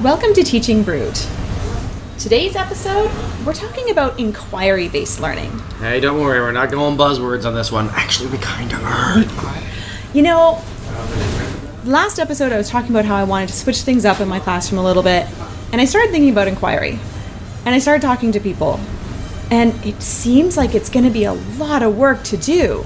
Welcome to Teaching Brute. Today's episode, we're talking about inquiry-based learning. Hey, don't worry, we're not going buzzwords on this one. Actually, we kind of are. You know, last episode I was talking about how I wanted to switch things up in my classroom a little bit, and I started thinking about inquiry. And I started talking to people. And it seems like it's going to be a lot of work to do.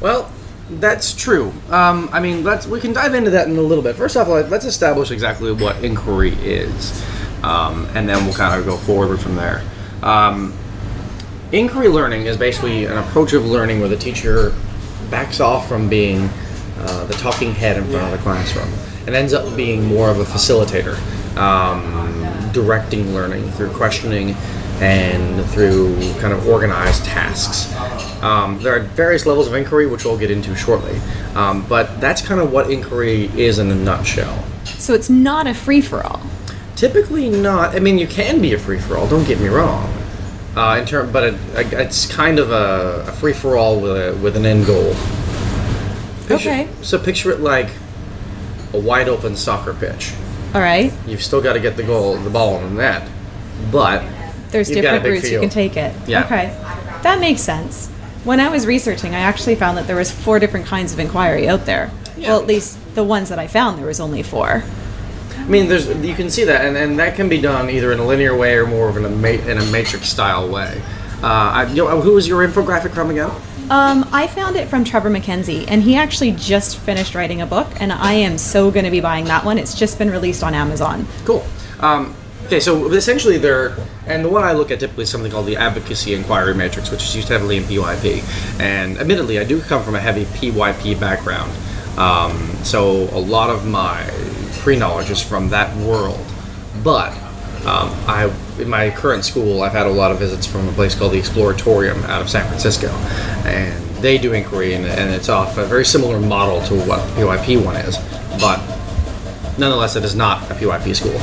Well, that's true. We can dive into that in a little bit. First off, let's establish exactly what inquiry is, and then we'll kind of go forward from there. Inquiry learning is basically an approach of learning where the teacher backs off from being the talking head in front of the classroom and ends up being more of a facilitator, directing learning through questioning and through kind of organized tasks. There are various levels of inquiry, which we'll get into shortly, but that's kind of what inquiry is in a nutshell. So it's not a free-for-all? Typically not. I mean, you can be a free-for-all, don't get me wrong, it's kind of a free-for-all with an end goal. So picture it like a wide-open soccer pitch. All right. You've still got to get the ball on the net, but there's different routes you can take it. Yeah. Okay. That makes sense. When I was researching, I actually found that there was 4 different kinds of inquiry out there. Yeah. Well, at least the ones that I found, there was only 4. I mean, you can see that, and that can be done either in a linear way or more of in a matrix-style way. Who was your infographic from again? I found it from Trevor McKenzie, and he actually just finished writing a book, and I am so going to be buying that one. It's just been released on Amazon. Cool. Okay, so essentially the one I look at typically is something called the Advocacy Inquiry Matrix, which is used heavily in PYP. And admittedly, I do come from a heavy PYP background, so a lot of my pre-knowledge is from that world. But in my current school, I've had a lot of visits from a place called the Exploratorium out of San Francisco, and they do inquiry, and it's off a very similar model to what PYP one is, but nonetheless, it is not a PYP school.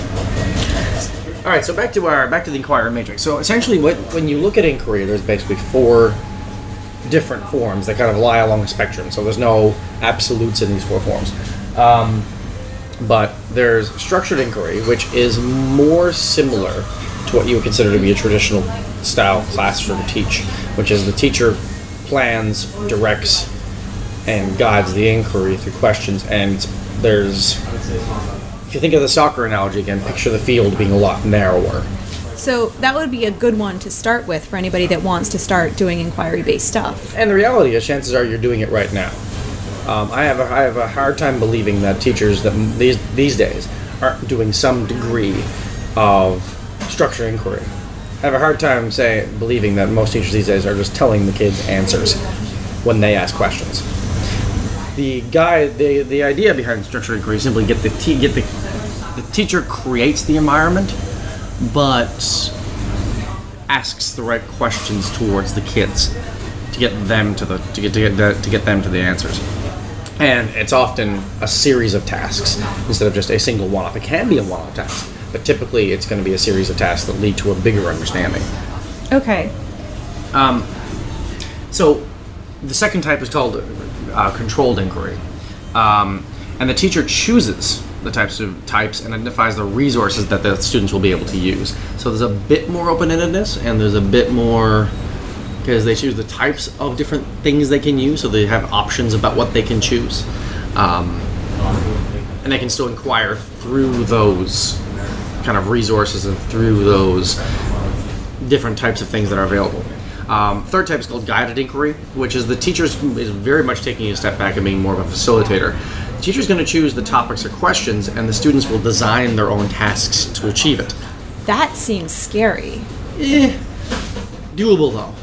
All right, so back to the inquiry matrix. So essentially, when you look at inquiry, there's basically 4 different forms that kind of lie along the spectrum. So there's no absolutes in these 4 forms. But there's structured inquiry, which is more similar to what you would consider to be a traditional style classroom teach, which is the teacher plans, directs, and guides the inquiry through questions. And there's... If you think of the soccer analogy again, picture the field being a lot narrower. So that would be a good one to start with for anybody that wants to start doing inquiry-based stuff. And the reality is, chances are you're doing it right now. I have a hard time believing that teachers that these days aren't doing some degree of structured inquiry. I have a hard time believing that most teachers these days are just telling the kids answers when they ask questions. The idea behind structured inquiry is simply the teacher creates the environment, but asks the right questions towards the kids to get them to the answers. And it's often a series of tasks instead of just a single one-off. It can be a one-off task, but typically it's going to be a series of tasks that lead to a bigger understanding. Okay. So the second type is called controlled inquiry, and the teacher chooses the types and identifies the resources that the students will be able to use. So there's a bit more open-endedness, and there's a bit more, because they choose the types of different things they can use, so they have options about what they can choose, and they can still inquire through those kind of resources and through those different types of things that are available. Third type is called guided inquiry, which is the teacher is very much taking a step back and being more of a facilitator. The teacher's going to choose the topics or questions, and the students will design their own tasks to achieve it. That seems scary. Doable, though.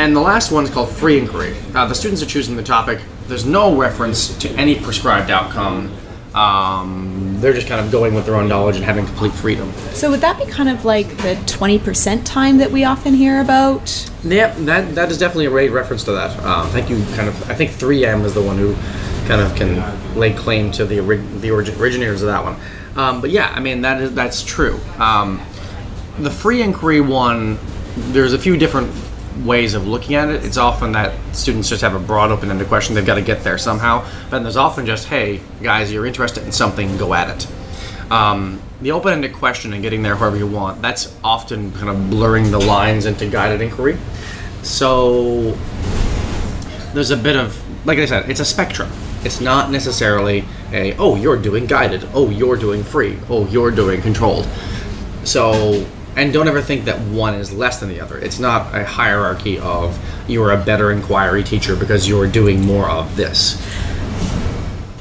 And the last one is called free inquiry. The students are choosing the topic. There's no reference to any prescribed outcome. they're just kind of going with their own knowledge and having complete freedom. So would that be kind of like the 20% time that we often hear about? Yep, that is definitely a great reference to that. Thank you. Kind of, I think 3M is the one who kind of can lay claim to the originators of that one. But yeah, I mean that's true. The free inquiry one, there's a few different ways of looking at it. It's often that students just have a broad open-ended question. They've got to get there somehow. But then there's often just, hey, guys, you're interested in something, go at it. The open-ended question and getting there however you want, that's often kind of blurring the lines into guided inquiry. So there's a bit of, like I said, it's a spectrum. It's not necessarily a, oh, you're doing guided. Oh, you're doing free. Oh, you're doing controlled. So... and don't ever think that one is less than the other. It's not a hierarchy of you're a better inquiry teacher because you're doing more of this.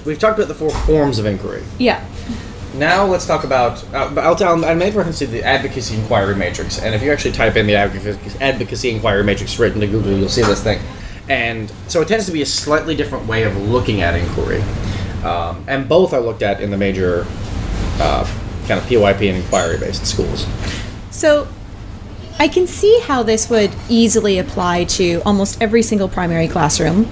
We've talked about the four forms of inquiry. Yeah. Now let's talk about, I made reference to the Advocacy Inquiry Matrix, and if you actually type in the Advocacy Inquiry Matrix written to Google, you'll see this thing. And so it tends to be a slightly different way of looking at inquiry. And both are looked at in the major kind of PYP and inquiry-based schools. So I can see how this would easily apply to almost every single primary classroom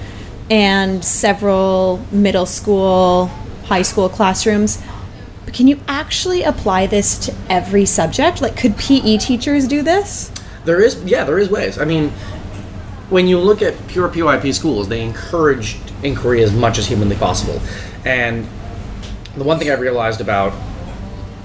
and several middle school, high school classrooms. But can you actually apply this to every subject? Like, could PE teachers do this? There is ways. I mean, when you look at pure PYP schools, they encourage inquiry as much as humanly possible. And the one thing I realized about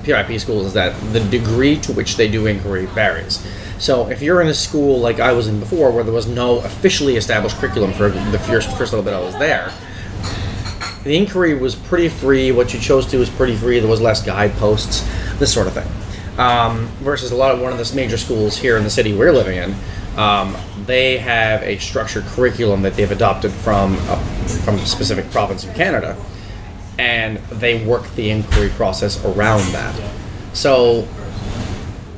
PYP schools is that the degree to which they do inquiry varies. So if you're in a school like I was in before, where there was no officially established curriculum for the first little bit I was there, the inquiry was pretty free. What you chose to was pretty free. There was less guideposts, this sort of thing. Versus one of the major schools here in the city we're living in, they have a structured curriculum that they've adopted from a specific province in Canada, and they work the inquiry process around that. So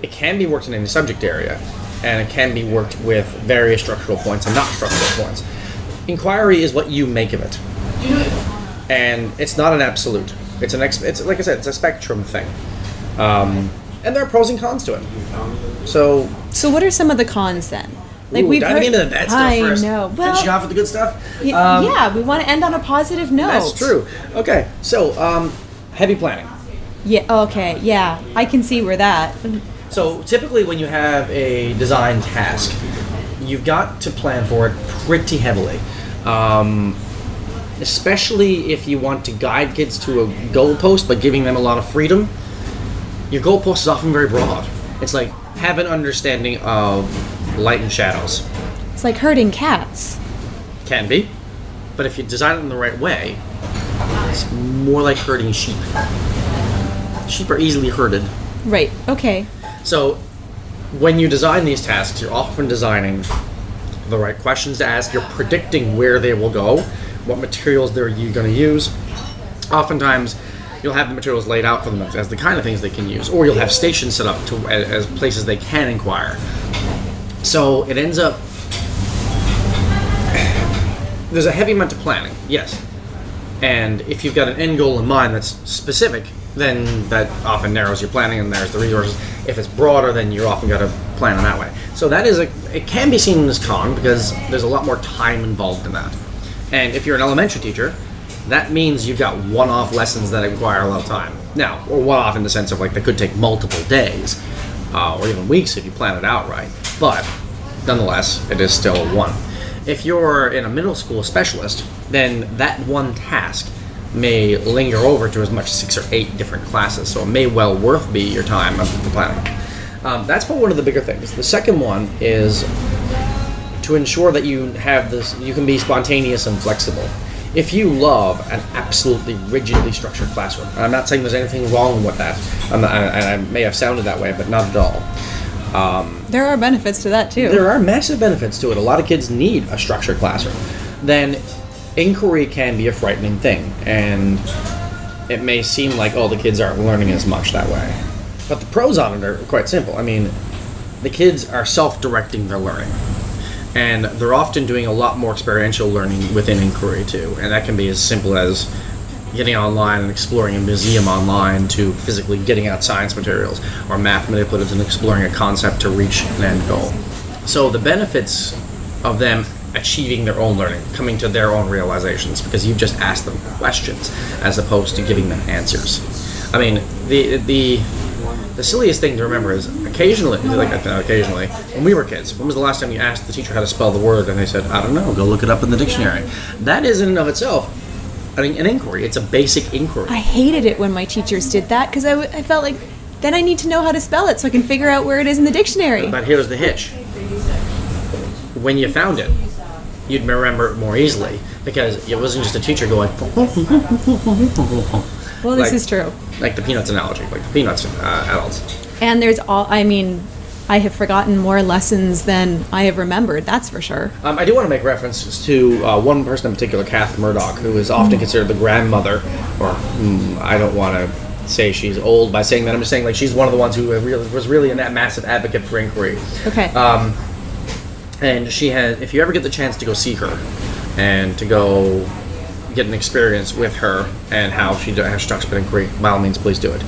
it can be worked in any subject area, and it can be worked with various structural points and not structural points. Inquiry is what you make of it. And it's not an absolute. It's like I said, it's a spectrum thing. And there are pros and cons to it. So what are some of the cons then? Like, we've diving into the bad stuff first. I know. Well, finish off with the good stuff. Yeah, we want to end on a positive note. That's true. Okay, so heavy planning. Yeah. Okay. Yeah, I can see where that. So typically, when you have a design task, you've got to plan for it pretty heavily, especially if you want to guide kids to a goalpost by giving them a lot of freedom. Your goalpost is often very broad. It's like have an understanding of light and shadows. It's like herding cats. Can be. But if you design it in the right way, it's more like herding sheep. Sheep are easily herded. Right, okay. So when you design these tasks, you're often designing the right questions to ask. You're predicting where they will go, what materials they're going to use. Oftentimes, you'll have the materials laid out for them as the kind of things they can use, or you'll have stations set up as places they can inquire. So it ends up, there's a heavy amount of planning, yes. And if you've got an end goal in mind that's specific, then that often narrows your planning and there's the resources. If it's broader, then you're often got to plan in that way. So that is it can be seen as con because there's a lot more time involved in that. And if you're an elementary teacher, that means you've got one-off lessons that require a lot of time. Now, or one-off in the sense of like they could take multiple days or even weeks if you plan it out right. But nonetheless, it is still one. If you're in a middle school specialist, then that one task may linger over to as much as 6 or 8 different classes. So it may well worth be your time of the planning. That's one of the bigger things. The second one is to ensure that you have this. You can be spontaneous and flexible. If you love an absolutely rigidly structured classroom, and I'm not saying there's anything wrong with that, and I may have sounded that way, but not at all. There are benefits to that too. There are massive benefits to it. A lot of kids need a structured classroom. Then inquiry can be a frightening thing, and it may seem like, oh, the kids aren't learning as much that way. But the pros on it are quite simple. I mean, the kids are self-directing their learning, and they're often doing a lot more experiential learning within inquiry too, and that can be as simple as getting online and exploring a museum online to physically getting out science materials or math manipulatives and exploring a concept to reach an end goal. So the benefits of them achieving their own learning, coming to their own realizations, because you've just asked them questions as opposed to giving them answers. I mean, the silliest thing to remember is occasionally, when we were kids, when was the last time you asked the teacher how to spell the word and they said, I don't know, go look it up in the dictionary? That is in and of itself an inquiry. It's a basic inquiry. I hated it when my teachers did that because I felt like then I need to know how to spell it so I can figure out where it is in the dictionary. But here's the hitch. When you found it, you'd remember it more easily because it wasn't just a teacher going, well, this is true. Like the Peanuts analogy, like the Peanuts adults. And there's all, I mean, I have forgotten more lessons than I have remembered, that's for sure. I do want to make references to one person in particular, Kath Murdoch, who is often considered the grandmother, or I don't want to say she's old by saying that. I'm just saying like she's one of the ones who was really a massive advocate for inquiry. Okay. And she has, if you ever get the chance to go see her and to go get an experience with her and how she talks about inquiry, by all means, please do it.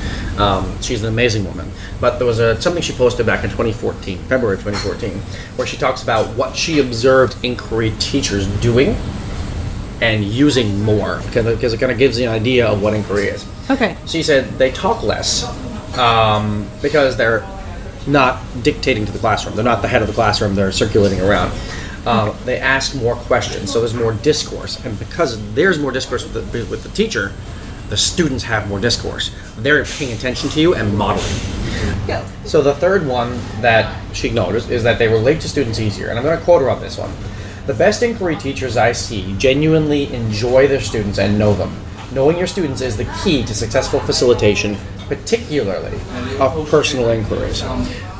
She's an amazing woman. But there was something she posted back in February 2014, where she talks about what she observed inquiry teachers doing and using more, because it kind of gives the idea of what inquiry is. Okay. She said they talk less because they're not dictating to the classroom. They're not the head of the classroom. They're circulating around. They ask more questions, so there's more discourse. And because there's more discourse with the teacher, the students have more discourse. They're paying attention to you and modeling. Go. So the third one that she noticed is that they relate to students easier. And I'm going to quote her on this one. The best inquiry teachers I see genuinely enjoy their students and know them. Knowing your students is the key to successful facilitation, particularly of personal inquiries.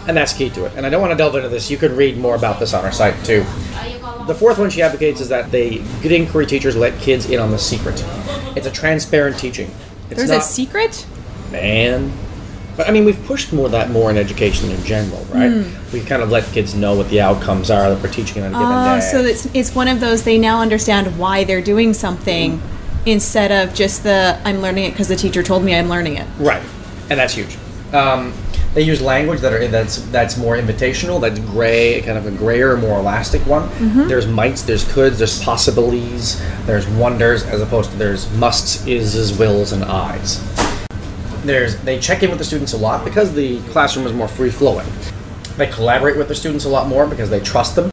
And that's key to it. And I don't want to delve into this. You can read more about this on our site, too. The fourth one she advocates is that good inquiry teachers let kids in on the secret. It's a transparent teaching. There's a secret? Man. But, I mean, we've pushed more in education in general, right? We kind of let kids know what the outcomes are that we're teaching on a given day. So it's one of those, they now understand why they're doing something instead of just I'm learning it because the teacher told me I'm learning it. Right. And that's huge. They use language that's more invitational, that's gray, kind of a grayer, more elastic one. Mm-hmm. There's mights, there's coulds, there's possibilities, there's wonders, as opposed to there's musts, is, wills, and I's. They check in with the students a lot because the classroom is more free-flowing. They collaborate with the students a lot more because they trust them.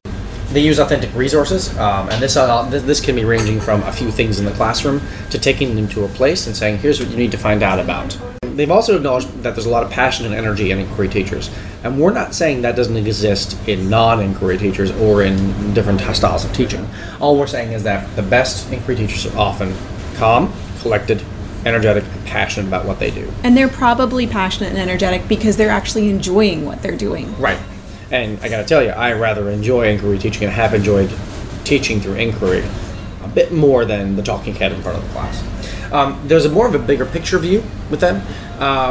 They use authentic resources, and this can be ranging from a few things in the classroom to taking them to a place and saying, here's what you need to find out about. They've also acknowledged that there's a lot of passion and energy in inquiry teachers. And we're not saying that doesn't exist in non-inquiry teachers or in different styles of teaching. All we're saying is that the best inquiry teachers are often calm, collected, energetic, and passionate about what they do. And they're probably passionate and energetic because they're actually enjoying what they're doing. Right. And I gotta tell you, I rather enjoy inquiry teaching and have enjoyed teaching through inquiry a bit more than the talking head in front of the class. There's more of a bigger picture view with them,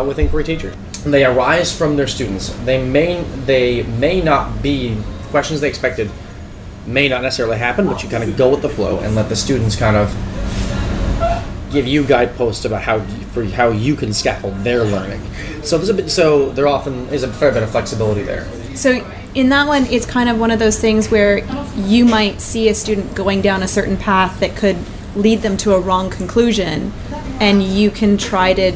with inquiry teachers. They arise from their students. They may not be questions they expected, may not necessarily happen, but you kind of go with the flow and let the students kind of give you guideposts about how you can scaffold their learning. So there's there often is a fair bit of flexibility there. So in that one, it's kind of one of those things where you might see a student going down a certain path that could lead them to a wrong conclusion, and you can try to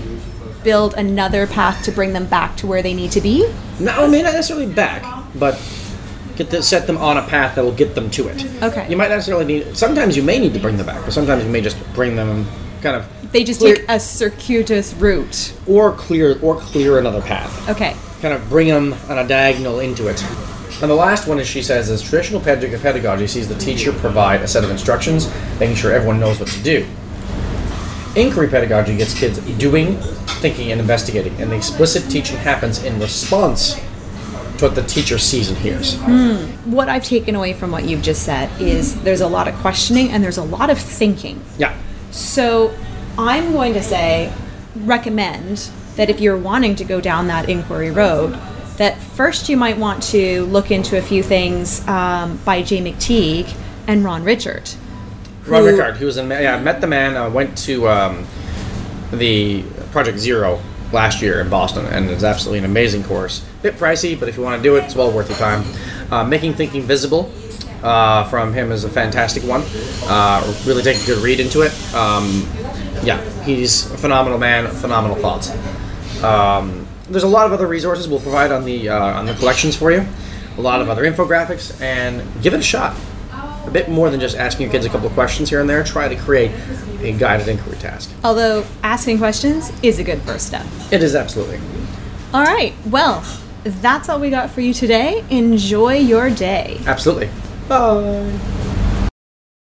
build another path to bring them back to where they need to be? No, I mean, not necessarily back, but set them on a path that will get them to it. Okay. You might sometimes you may need to bring them back, but sometimes you may just bring them kind of... They just take a circuitous route. Or clear another path. Okay. Kind of bring them on a diagonal into it. And the last one, as she says, is traditional pedagogy sees the teacher provide a set of instructions, making sure everyone knows what to do. Inquiry pedagogy gets kids doing, thinking, and investigating, and the explicit teaching happens in response to what the teacher sees and hears. What I've taken away from what you've just said is there's a lot of questioning and there's a lot of thinking. Yeah. So I'm going to recommend that if you're wanting to go down that inquiry road, that first you might want to look into a few things by Jay McTeague and Ron Richard. Ron Richard, who was I met the man, went to the Project Zero last year in Boston, and it's absolutely an amazing course. A bit pricey, but if you want to do it, it's well worth your time. Making Thinking Visible from him is a fantastic one. Really take a good read into it. Yeah, he's a phenomenal man, phenomenal thoughts. There's a lot of other resources we'll provide on the collections for you, a lot of other infographics, and give it a shot. A bit more than just asking your kids a couple of questions here and there. Try to create a guided inquiry task. Although asking questions is a good first step. It is, absolutely. All right. Well, that's all we got for you today. Enjoy your day. Absolutely. Bye.